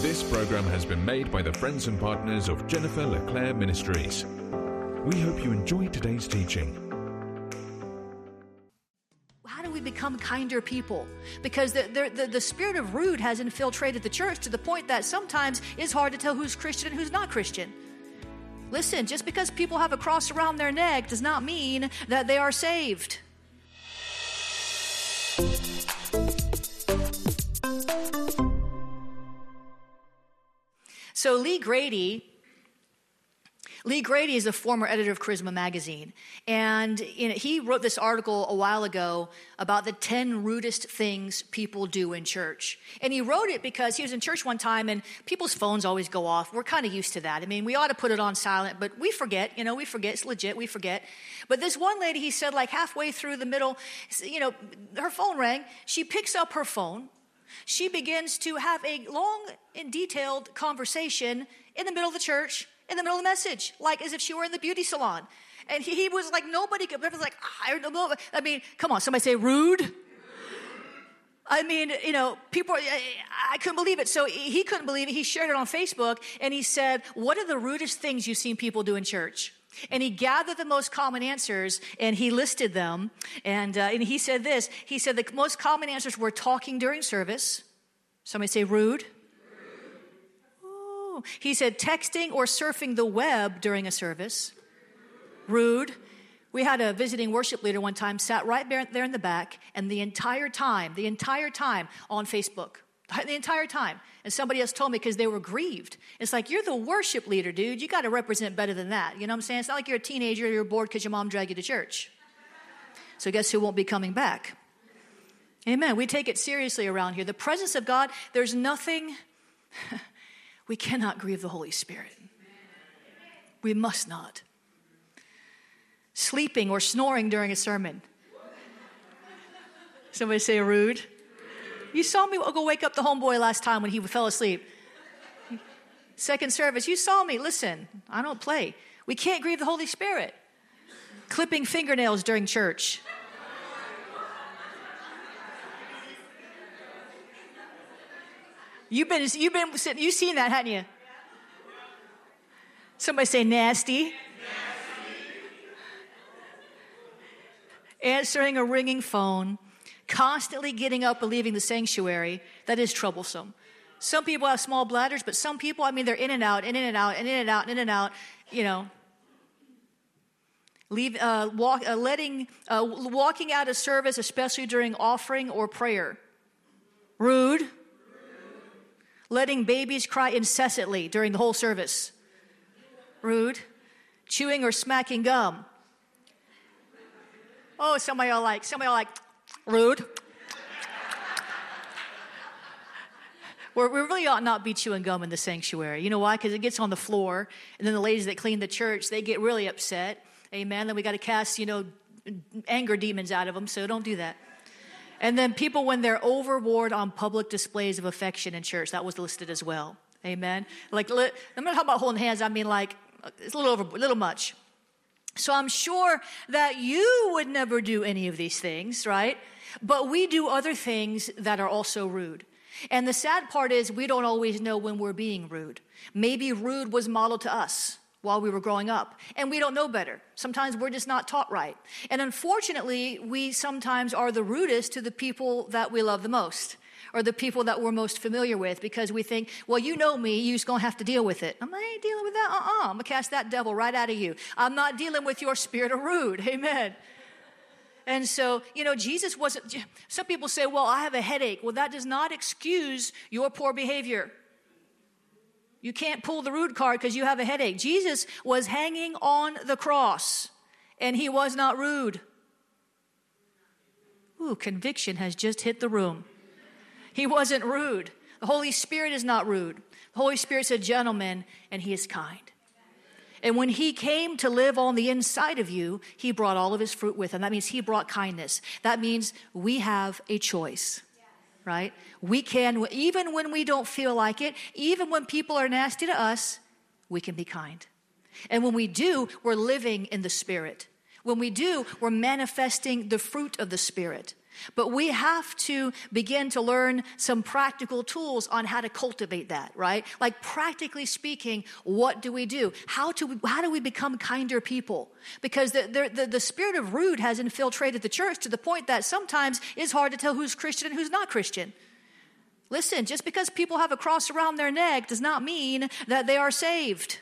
This program has been made by the friends and partners of Jennifer LeClaire Ministries. We hope you enjoyed today's teaching. How do we become kinder people? Because the spirit of rude has infiltrated the church to the point that sometimes it's hard to tell who's Christian and who's not Christian. Listen, just because people have a cross around their neck does not mean that they are saved. So Lee Grady is a former editor of Charisma Magazine, and he wrote this article a while ago about the 10 rudest things people do in church. And he wrote it because he was in church one time, and people's phones always go off. We're kind of used to that. I mean, we ought to put it on silent, but we forget. We forget. It's legit. We forget. But this one lady, he said, like halfway through the middle, her phone rang. She picks up her phone. She begins to have a long and detailed conversation in the middle of the church, in the middle of the message, like as if she were in the beauty salon. And he was like, nobody could, everyone's like, I don't know. I mean, come on, somebody say rude. I mean, people, I couldn't believe it. So he couldn't believe it. He shared it on Facebook, and he said, what are the rudest things you've seen people do in church? And he gathered the most common answers, and he listed them. And he said this. He said the most common answers were talking during service. Somebody say rude. He said texting or surfing the web during a service. Rude. We had a visiting worship leader one time, sat right there in the back, and the entire time on Facebook. The entire time. And somebody else told me because they were grieved. It's like, you're the worship leader, dude. You got to represent better than that. You know what I'm saying? It's not like you're a teenager, you're bored because your mom dragged you to church. So guess who won't be coming back? Amen. We take it seriously around here. The presence of God, there's nothing... We cannot grieve the Holy Spirit. We must not. Sleeping or snoring during a sermon. Somebody say rude. You saw me go wake up the homeboy last time when he fell asleep. Second service, you saw me. Listen, I don't play. We can't grieve the Holy Spirit. Clipping fingernails during church. You've been sitting, you've seen that, hadn't you? Somebody say nasty. Answering a ringing phone, constantly getting up and leaving the sanctuary. That is troublesome. Some people have small bladders, but some people, they're in and out, and in and out, and in and out, and in and out, walking out of service, especially during offering or prayer. Rude. Letting babies cry incessantly during the whole service. Rude. Chewing or smacking gum. Oh, somebody all like, rude. We really ought not be chewing gum in the sanctuary. You know why? Because it gets on the floor, and then the ladies that clean the church, they get really upset. Amen. Then we got to cast, anger demons out of them, so don't do that. And then people when they're overboard on public displays of affection in church. That was listed as well. Amen. Like, I'm not talking about holding hands. It's a little much. So I'm sure that you would never do any of these things, right? But we do other things that are also rude. And the sad part is we don't always know when we're being rude. Maybe rude was modeled to us while we were growing up, and we don't know better. Sometimes we're just not taught right. And unfortunately, we sometimes are the rudest to the people that we love the most, or the people that we're most familiar with, because we think, well, you know me, you're just going to have to deal with it. I ain't dealing with that. I'm going to cast that devil right out of you. I'm not dealing with your spirit of rude. Amen. And so, Jesus wasn't, some people say, well, I have a headache. Well, that does not excuse your poor behavior. You can't pull the rude card because you have a headache. Jesus was hanging on the cross, and he was not rude. Ooh, conviction has just hit the room. He wasn't rude. The Holy Spirit is not rude. The Holy Spirit's a gentleman, and he is kind. And when he came to live on the inside of you, he brought all of his fruit with him. That means he brought kindness. That means we have a choice. Right? We can, even when we don't feel like it, even when people are nasty to us, we can be kind. And when we do, we're living in the Spirit. When we do, we're manifesting the fruit of the Spirit. But we have to begin to learn some practical tools on how to cultivate that, right? Like practically speaking, what do we do? How do we become kinder people? Because the spirit of rude has infiltrated the church to the point that sometimes it's hard to tell who's Christian and who's not Christian. Listen, just because people have a cross around their neck does not mean that they are saved.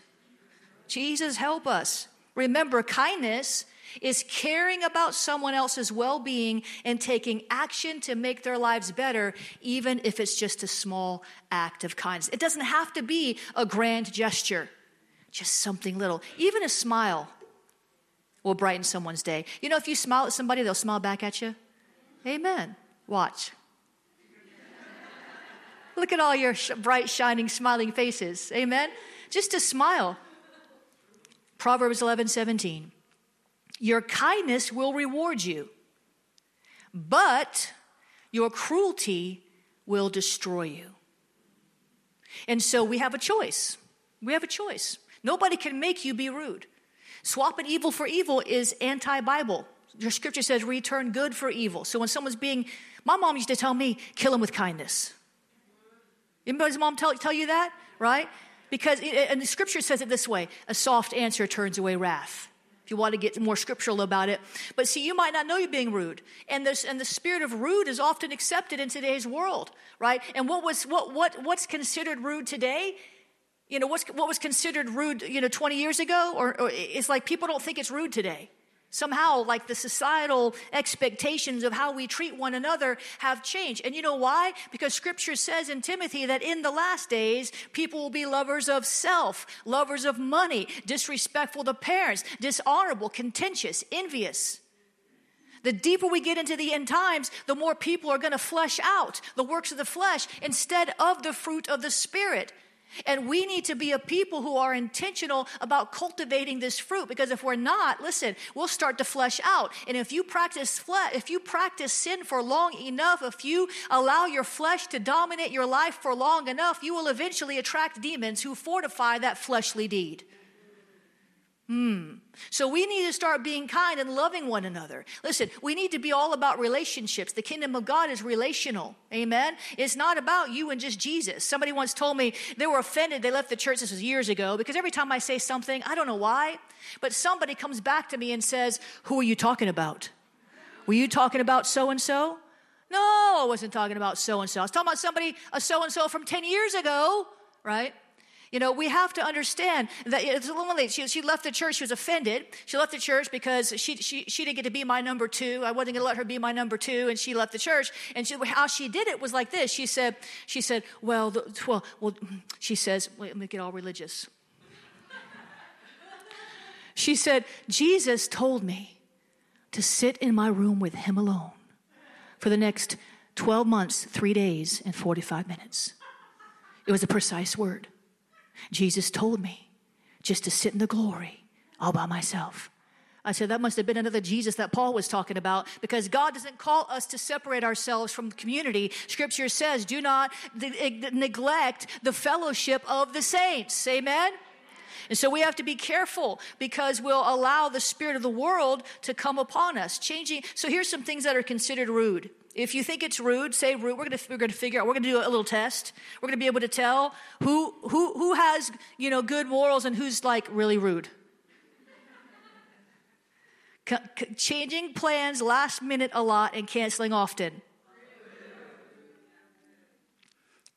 Jesus, help us. Remember, kindness is caring about someone else's well-being and taking action to make their lives better, even if it's just a small act of kindness. It doesn't have to be a grand gesture, just something little. Even a smile will brighten someone's day. You know, if you smile at somebody, they'll smile back at you. Amen. Watch. Look at all your bright, shining, smiling faces. Amen. Just a smile. Proverbs 11:17. Your kindness will reward you, but your cruelty will destroy you. And so we have a choice. We have a choice. Nobody can make you be rude. Swapping evil for evil is anti-Bible. Your scripture says return good for evil. So when someone's being, my mom used to tell me, kill him with kindness. Anybody's mom tell you that, right? Because, and the scripture says it this way, a soft answer turns away wrath. If you want to get more scriptural about it. But see, you might not know you're being rude. And the spirit of rude is often accepted in today's world, right? And what's considered rude today, you know, what was considered rude, you know, 20 years ago? Or it's like people don't think it's rude today. Somehow, like the societal expectations of how we treat one another have changed. And you know why? Because scripture says in Timothy that in the last days, people will be lovers of self, lovers of money, disrespectful to parents, dishonorable, contentious, envious. The deeper we get into the end times, the more people are going to flesh out the works of the flesh instead of the fruit of the Spirit. And we need to be a people who are intentional about cultivating this fruit, because if we're not, listen, we'll start to flesh out. And if you practice sin for long enough, if you allow your flesh to dominate your life for long enough, you will eventually attract demons who fortify that fleshly deed. So we need to start being kind and loving one another. Listen, we need to be all about relationships. The kingdom of God is relational. Amen. It's not about you and just Jesus. Somebody once told me they were offended. They left the church. This was years ago, because every time I say something, I don't know why, but somebody comes back to me and says, who are you talking about? Were you talking about so-and-so? No, I wasn't talking about so-and-so. I was talking about somebody, a so-and-so from 10 years ago, right? You know, we have to understand that it's a woman. She left the church. She was offended. She left the church because she didn't get to be my number two. I wasn't going to let her be my number two, and she left the church. And how she did it was like this. She said, let me get all religious. She said, Jesus told me to sit in my room with him alone for the next 12 months, 3 days, and 45 minutes. It was a precise word. Jesus told me just to sit in the glory all by myself. I said, that must have been another Jesus that Paul was talking about, because God doesn't call us to separate ourselves from community. Scripture says, do not neglect the fellowship of the saints. Amen? And so we have to be careful, because we'll allow the spirit of the world to come upon us. So here's some things that are considered rude. If you think it's rude, say rude. We're going to figure out. We're going to do a little test. We're going to be able to tell who has, you know, good morals and who's like really rude. Changing plans last minute a lot and canceling often.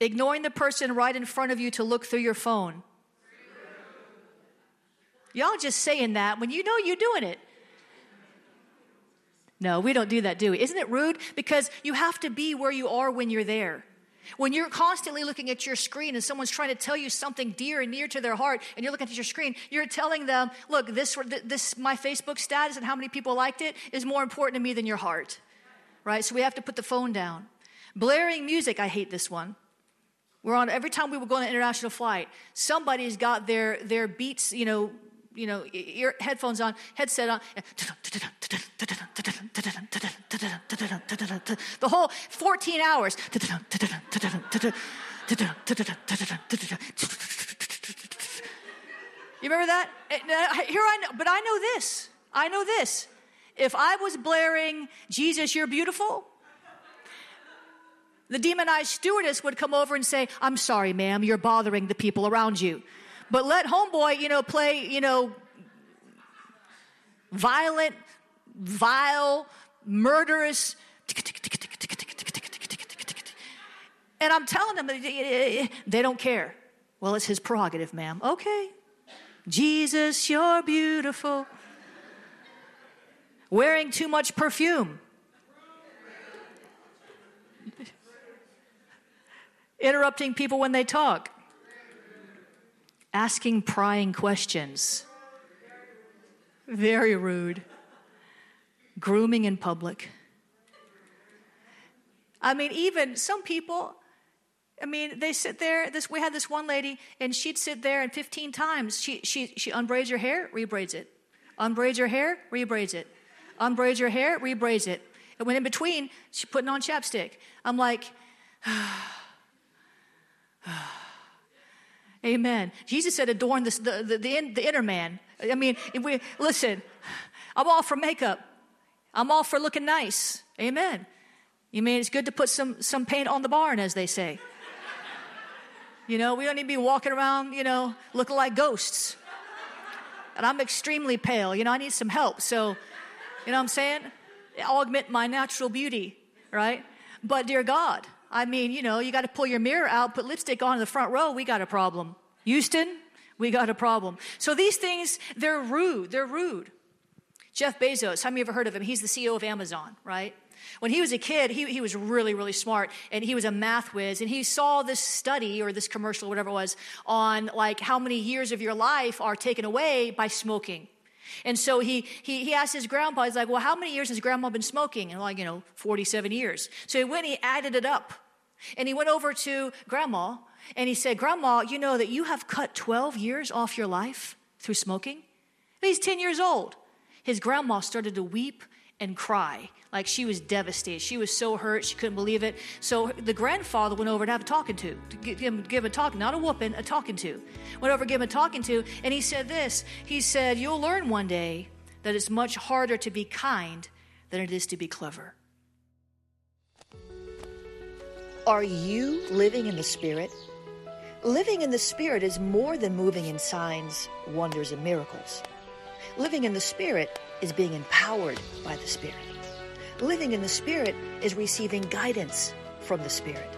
Ignoring the person right in front of you to look through your phone. Y'all just saying that when you know you're doing it. No, we don't do that, do we? Isn't it rude? Because you have to be where you are when you're there. When you're constantly looking at your screen and someone's trying to tell you something dear and near to their heart, and you're looking at your screen, you're telling them, look, this my Facebook status and how many people liked it is more important to me than your heart, right? So we have to put the phone down. Blaring music, I hate this one. Every time we would go on an international flight, somebody's got their Beats, you know, headset on. The whole 14 hours. You remember that? I know this. If I was blaring, Jesus, you're beautiful, The demonized stewardess would come over and say, "I'm sorry, ma'am, you're bothering the people around you." But let homeboy, play, violent, vile, murderous. And I'm telling them, they don't care. Well, it's his prerogative, ma'am. Okay. Jesus, you're beautiful. Wearing too much perfume. Interrupting people when they talk. Asking prying questions. Very rude. Grooming in public. I mean, even some people, they sit there. We had this one lady, and she'd sit there, and 15 times she unbraids your hair, rebraids it. Unbraids your hair, rebraids it. Unbraids your hair, rebraids it. And when in between, she's putting on chapstick. I'm like, amen. Jesus said, adorn this, the inner man. Listen, I'm all for makeup. I'm all for looking nice. Amen. It's good to put some paint on the barn, as they say. We don't need to be walking around, looking like ghosts. And I'm extremely pale. I need some help. So, what I'm saying? Augment my natural beauty, right? But dear God, you got to pull your mirror out, put lipstick on in the front row. We got a problem. Houston, we got a problem. So these things, they're rude. They're rude. Jeff Bezos, how many ever heard of him? He's the CEO of Amazon, right? When he was a kid, he was really, really smart, and he was a math whiz, and he saw this study or this commercial or whatever it was on, how many years of your life are taken away by smoking. And so he asked his grandpa, he's like, well, how many years has grandma been smoking? And 47 years. So he added it up, and he went over to grandma, and he said, "Grandma, you know that you have cut 12 years off your life through smoking?" And he's 10 years old. His grandma started to weep and cry. She was devastated. She was so hurt. She couldn't believe it. So the grandfather went over to have a talking to give him a talking, not a whooping, a talking to. Went over to give him a talking to, and he said this. He said, "You'll learn one day that it's much harder to be kind than it is to be clever." Are you living in the Spirit? Living in the Spirit is more than moving in signs, wonders, and miracles. Living in the Spirit is being empowered by the Spirit. Living in the Spirit is receiving guidance from the Spirit.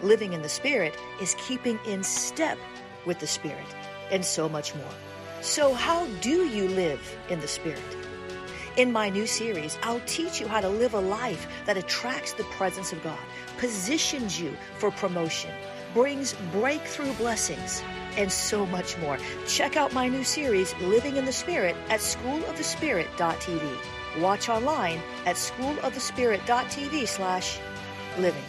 Living in the Spirit is keeping in step with the Spirit, and so much more. So how do you live in the Spirit? In my new series, I'll teach you how to live a life that attracts the presence of God, positions you for promotion, brings breakthrough blessings, and so much more. Check out my new series, Living in the Spirit, at schoolofthespirit.tv. Watch online at schoolofthespirit.tv/living.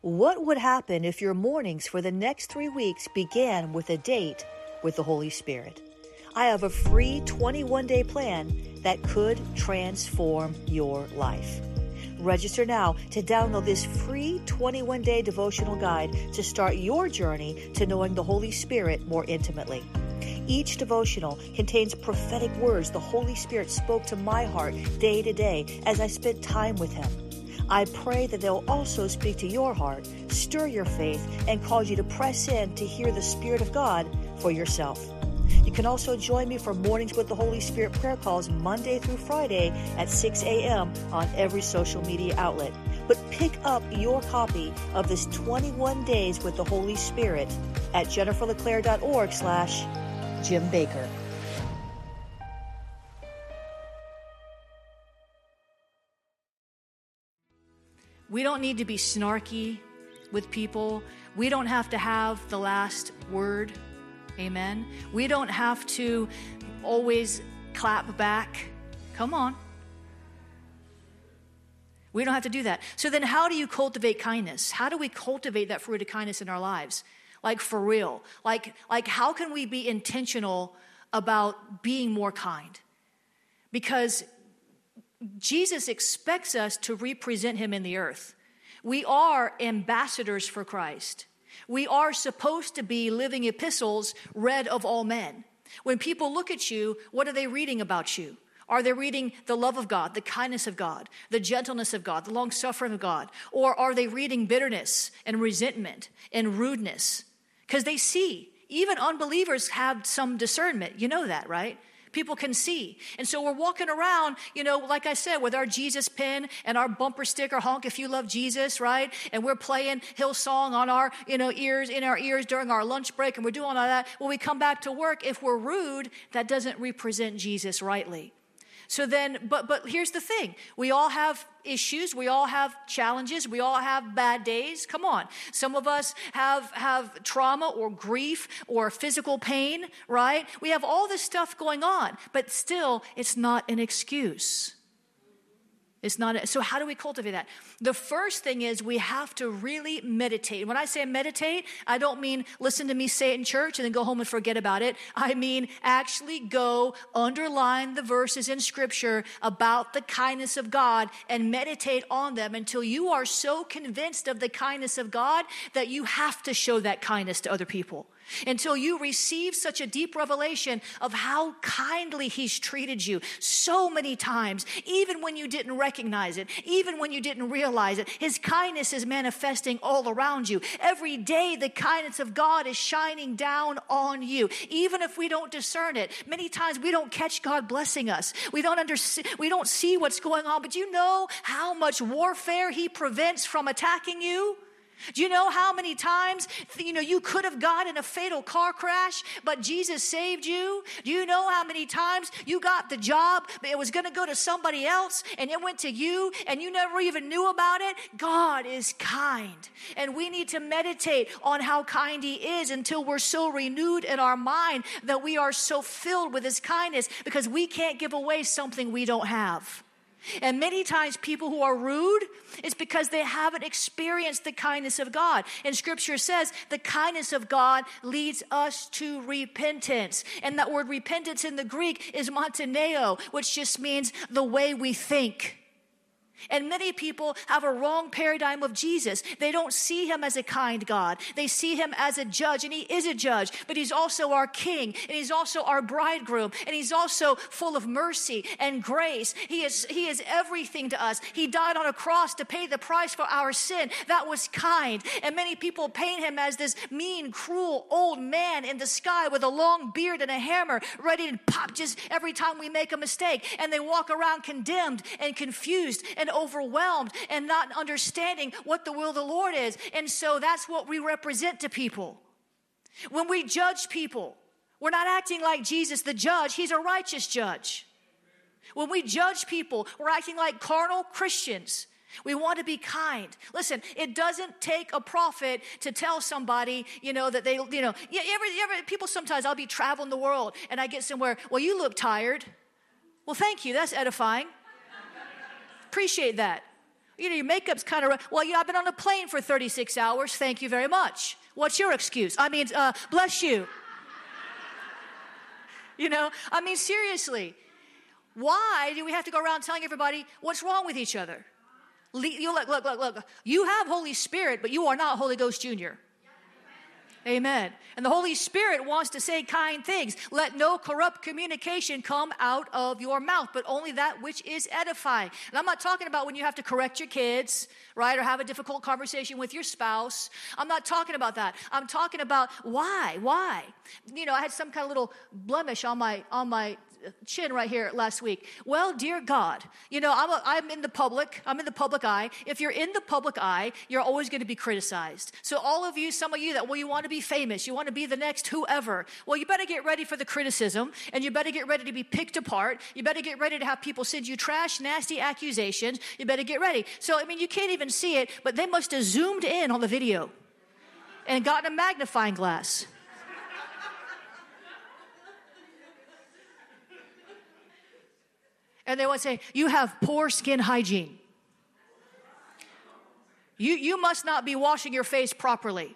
What would happen if your mornings for the next 3 weeks began with a date with the Holy Spirit? I have a free 21-day plan that could transform your life. Register now to download this free 21-day devotional guide to start your journey to knowing the Holy Spirit more intimately. Each devotional contains prophetic words the Holy Spirit spoke to my heart day to day as I spent time with Him. I pray that they'll also speak to your heart, stir your faith, and cause you to press in to hear the Spirit of God for yourself. You can also join me for Mornings with the Holy Spirit prayer calls Monday through Friday at 6 a.m. on every social media outlet. But pick up your copy of this 21 Days with the Holy Spirit at jenniferleclaire.org/Jim Baker. We don't need to be snarky with people. We don't have to have the last word. Amen. We don't have to always clap back. Come on. We don't have to do that. So then how do you cultivate kindness? How do we cultivate that fruit of kindness in our lives? For real. How can we be intentional about being more kind? Because Jesus expects us to represent Him in the earth. We are ambassadors for Christ. We are supposed to be living epistles read of all men. When people look at you, what are they reading about you? Are they reading the love of God, the kindness of God, the gentleness of God, the long-suffering of God? Or are they reading bitterness and resentment and rudeness? Because they see. Even unbelievers have some discernment. You know that, right? People can see. And so we're walking around, you know, like I said, with our Jesus pin and our bumper sticker, honk if you love Jesus, right? And we're playing Hillsong on our, you know, ears, in our ears during our lunch break, and we're doing all that. When we come back to work, if we're rude, that doesn't represent Jesus rightly. So then, but here's the thing. We all have issues. We all have challenges. We all have bad days. Come on. Some of us have trauma or grief or physical pain, right? We have all this stuff going on, but still it's not an excuse. It's not. So how do we cultivate that? The first thing is we have to really meditate. When I say meditate, I don't mean listen to me say it in church and then go home and forget about it. I mean actually go underline the verses in Scripture about the kindness of God and meditate on them until you are so convinced of the kindness of God that you have to show that kindness to other people. Until you receive such a deep revelation of how kindly he's treated you so many times, even when you didn't recognize it, even when you didn't realize it. His kindness is manifesting all around you. Every day, the kindness of God is shining down on you, even if we don't discern it. Many times we don't catch God blessing us. We don't see what's going on, but you know how much warfare he prevents from attacking you? Do you know how many times, you know, you could have gotten a fatal car crash, but Jesus saved you? Do you know how many times you got the job, but it was going to go to somebody else, and it went to you, and you never even knew about it? God is kind, and we need to meditate on how kind he is until we're so renewed in our mind that we are so filled with his kindness, because we can't give away something we don't have. And many times people who are rude, it's because they haven't experienced the kindness of God. And Scripture says the kindness of God leads us to repentance. And that word repentance in the Greek is metaneo, which just means the way we think. And many people have a wrong paradigm of Jesus. They don't see him as a kind God. They see him as a judge, and he is a judge, but he's also our king, and he's also our bridegroom, and he's also full of mercy and grace. He is everything to us. He died on a cross to pay the price for our sin. That was kind. And many people paint him as this mean, cruel old man in the sky with a long beard and a hammer ready to pop just every time we make a mistake. And they walk around condemned and confused and overwhelmed and not understanding what the will of the Lord is. And so that's what we represent to people. When we judge people, we're not acting like Jesus, the judge. He's a righteous judge. When we judge people, we're acting like carnal Christians. We want to be kind. Listen, it doesn't take a prophet to tell somebody, you know, that they, you know, people sometimes, I'll be traveling the world and I get somewhere, well, you look tired. Well, thank you. That's edifying. Appreciate that. You know, your makeup's kind of, well, you know, I've been on a plane for 36 hours. Thank you very much. What's your excuse? I mean, bless you. You know, I mean, seriously, why do we have to go around telling everybody what's wrong with each other? You look, you have Holy Spirit, but you are not Holy Ghost Jr. Amen. And the Holy Spirit wants to say kind things. Let no corrupt communication come out of your mouth, but only that which is edifying. And I'm not talking about when you have to correct your kids, right, or have a difficult conversation with your spouse. I'm not talking about that. I'm talking about why? You know, I had some kind of little blemish on my chin right here last week. Well, dear God, you know, I'm in the public eye. If you're in the public eye, you're always going to be criticized. So all of you, some of you that, well, you want to be famous, you want to be the next whoever. Well, you better get ready for the criticism, and you better get ready to be picked apart. You better get ready to have people send you trash, nasty accusations. You better get ready. So, I mean, you can't even see it, but they must have zoomed in on the video and gotten a magnifying glass. And they want to say, you have poor skin hygiene. You must not be washing your face properly.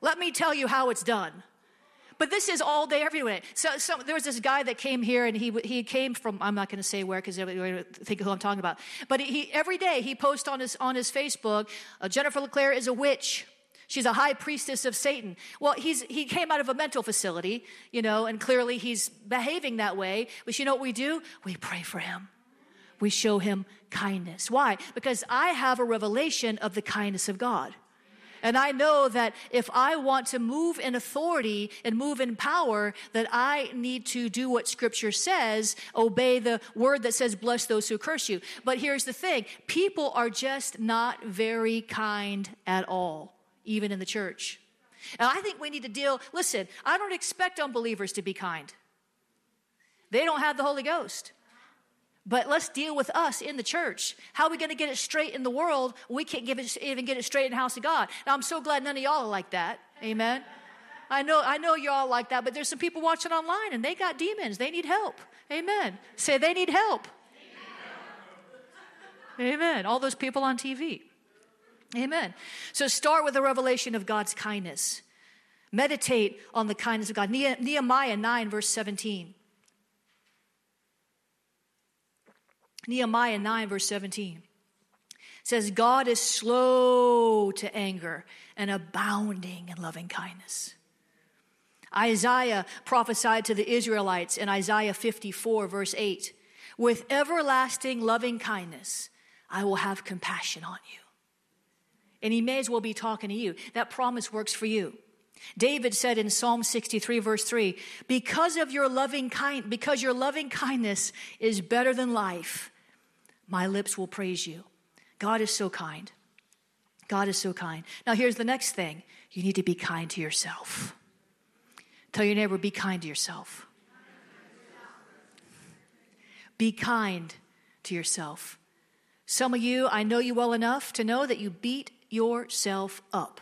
Let me tell you how it's done. But this is all day, every minute. So there was this guy that came here, and he came from, I'm not going to say where, because everybody will think who I'm talking about. But every day he posts on his Facebook, Jennifer LeClaire is a witch. She's a high priestess of Satan. Well, he came out of a mental facility, you know, and clearly he's behaving that way. But you know what we do? We pray for him. We show him kindness. Why? Because I have a revelation of the kindness of God. And I know that if I want to move in authority and move in power, that I need to do what Scripture says, obey the word that says, bless those who curse you. But here's the thing. People are just not very kind at all, even in the church. And I think we need to listen, I don't expect unbelievers to be kind. They don't have the Holy Ghost. But let's deal with us in the church. How are we going to get it straight in the world? We can't even get it straight in the house of God. Now, I'm so glad none of y'all are like that. Amen. I know y'all like that, but there's some people watching online, and they got demons. They need help. Amen. Say, they need help. Amen. All those people on TV. Amen. So start with a revelation of God's kindness. Meditate on the kindness of God. Nehemiah 9, verse 17. Nehemiah 9, verse 17 says, God is slow to anger and abounding in loving kindness. Isaiah prophesied to the Israelites in Isaiah 54, verse 8, with everlasting loving kindness, I will have compassion on you. And he may as well be talking to you. That promise works for you. David said in Psalm 63, verse 3, because your loving kindness is better than life, my lips will praise you. God is so kind. God is so kind. Now, here's the next thing. You need to be kind to yourself. Tell your neighbor, be kind to yourself. Be kind to yourself. Some of you, I know you well enough to know that you beat yourself up.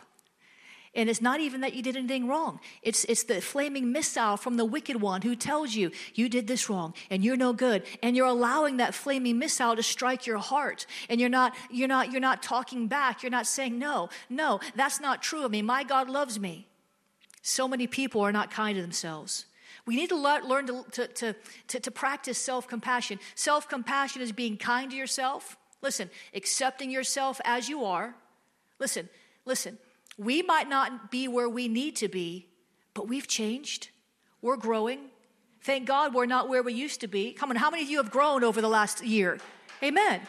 And it's not even that you did anything wrong. It's the flaming missile from the wicked one who tells you, you did this wrong and you're no good. And you're allowing that flaming missile to strike your heart. And you're not talking back. You're not saying, no, that's not true of me. My God loves me. So many people are not kind to themselves. We need to learn to practice self-compassion. Self-compassion is being kind to yourself. Listen, accepting yourself as you are. Listen. We might not be where we need to be, but we've changed. We're growing. Thank God we're not where we used to be. Come on, how many of you have grown over the last year? Amen.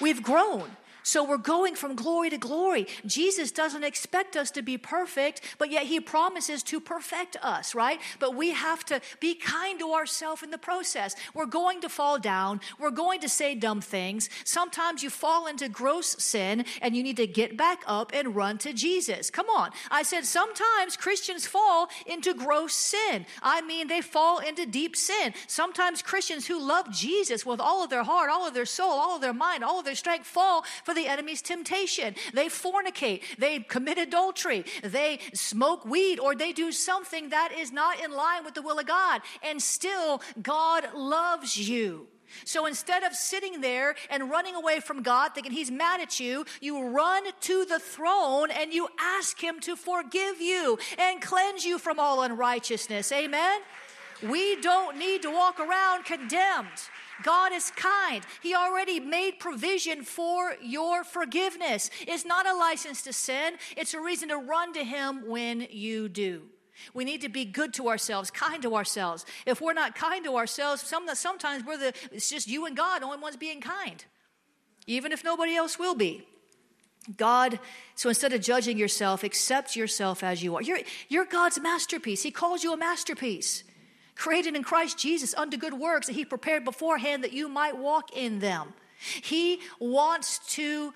We've grown. So we're going from glory to glory. Jesus doesn't expect us to be perfect, but yet he promises to perfect us, right? But we have to be kind to ourselves in the process. We're going to fall down. We're going to say dumb things. Sometimes you fall into gross sin and you need to get back up and run to Jesus. Come on. I said sometimes Christians fall into gross sin. I mean, they fall into deep sin. Sometimes Christians who love Jesus with all of their heart, all of their soul, all of their mind, all of their strength fall for the enemy's temptation. They fornicate, they commit adultery, they smoke weed, or they do something that is not in line with the will of God. And still, God loves you. So instead of sitting there and running away from God thinking he's mad at you, you run to the throne and you ask him to forgive you and cleanse you from all unrighteousness. Amen? We don't need to walk around condemned. God is kind. He already made provision for your forgiveness. It's not a license to sin. It's a reason to run to him when you do. We need to be good to ourselves, kind to ourselves. If we're not kind to ourselves, sometimes it's just you and God, only one's being kind, even if nobody else will be. So instead of judging yourself, accept yourself as you are. You're God's masterpiece. He calls you a masterpiece, created in Christ Jesus unto good works that he prepared beforehand that you might walk in them. He wants to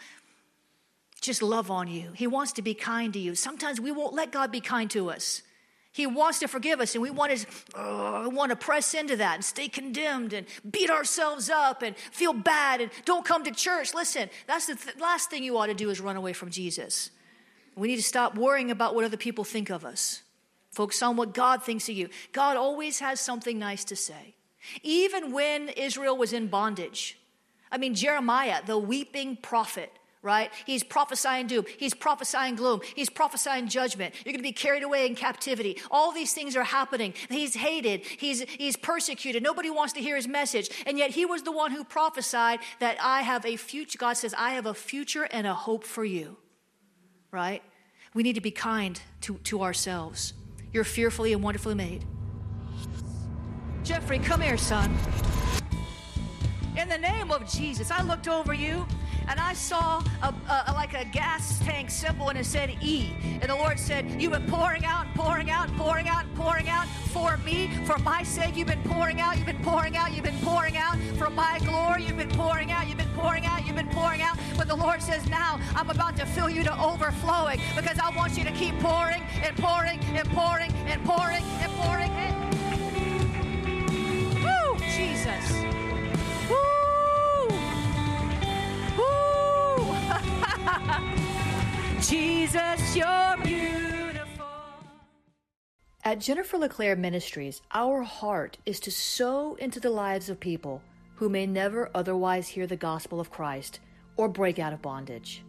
just love on you. He wants to be kind to you. Sometimes we won't let God be kind to us. He wants to forgive us, and we want to press into that and stay condemned and beat ourselves up and feel bad and don't come to church. Listen, that's the last thing you ought to do is run away from Jesus. We need to stop worrying about what other people think of us. Focus on what God thinks of you. God always has something nice to say. Even when Israel was in bondage. I mean, Jeremiah, the weeping prophet, right? He's prophesying doom. He's prophesying gloom. He's prophesying judgment. You're going to be carried away in captivity. All these things are happening. He's hated. He's persecuted. Nobody wants to hear his message. And yet he was the one who prophesied that I have a future. God says, I have a future and a hope for you, right? We need to be kind to ourselves. You're fearfully and wonderfully made. Jeffrey, come here, son. In the name of Jesus, I looked over you, and I saw a gas tank symbol, and it said E. And the Lord said, you've been pouring out, and pouring out, and pouring out, and pouring out for me, for my sake. You've been pouring out, you've been pouring out, you've been pouring out for my glory. You've been pouring out, you've been pouring out, you've been pouring out. But the Lord says, now I'm about to fill you to overflowing, because I want you to keep pouring and pouring and pouring and pouring and pouring. And... Woo, Jesus. Jesus, you're beautiful. At Jennifer LeClaire Ministries, our heart is to sow into the lives of people who may never otherwise hear the gospel of Christ or break out of bondage.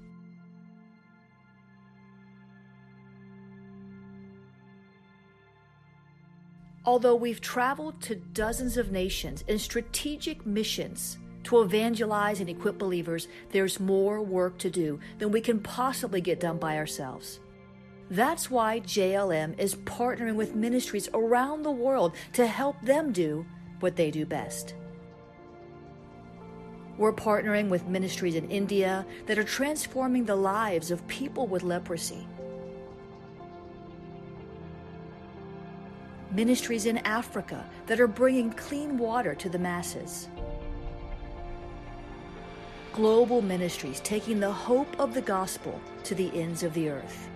Although we've traveled to dozens of nations in strategic missions to evangelize and equip believers, there's more work to do than we can possibly get done by ourselves. That's why JLM is partnering with ministries around the world to help them do what they do best. We're partnering with ministries in India that are transforming the lives of people with leprosy. Ministries in Africa that are bringing clean water to the masses. Global ministries taking the hope of the gospel to the ends of the earth.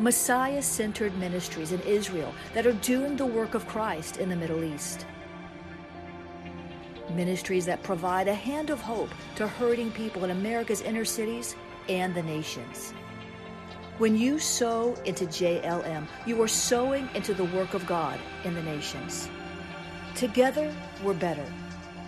Messiah-centered ministries in Israel that are doing the work of Christ in the Middle East. Ministries that provide a hand of hope to hurting people in America's inner cities and the nations. When you sow into JLM, you are sowing into the work of God in the nations. Together, we're better.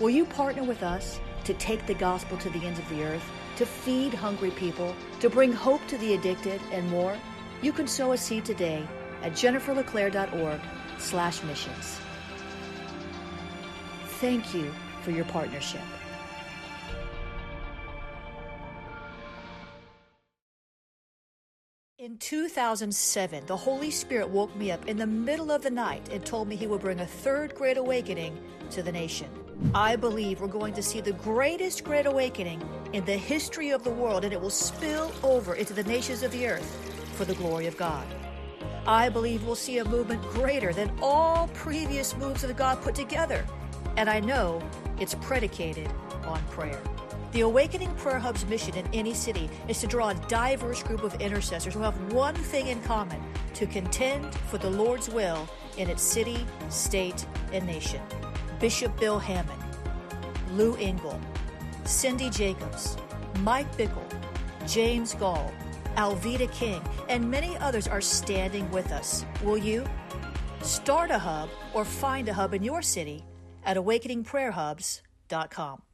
Will you partner with us to take the gospel to the ends of the earth, to feed hungry people, to bring hope to the addicted, and more? You can sow a seed today at jenniferleclaire.org/missions. Thank you for your partnership. In 2007, the Holy Spirit woke me up in the middle of the night and told me He would bring a third great awakening to the nation. I believe we're going to see the greatest great awakening in the history of the world, and it will spill over into the nations of the earth for the glory of God. I believe we'll see a movement greater than all previous moves of God put together, and I know it's predicated on prayer. The Awakening Prayer Hub's mission in any city is to draw a diverse group of intercessors who have one thing in common: to contend for the Lord's will in its city, state, and nation. Bishop Bill Hammond, Lou Engle, Cindy Jacobs, Mike Bickle, James Gall, Alveda King, and many others are standing with us. Will you? Start a hub or find a hub in your city at AwakeningPrayerHubs.com.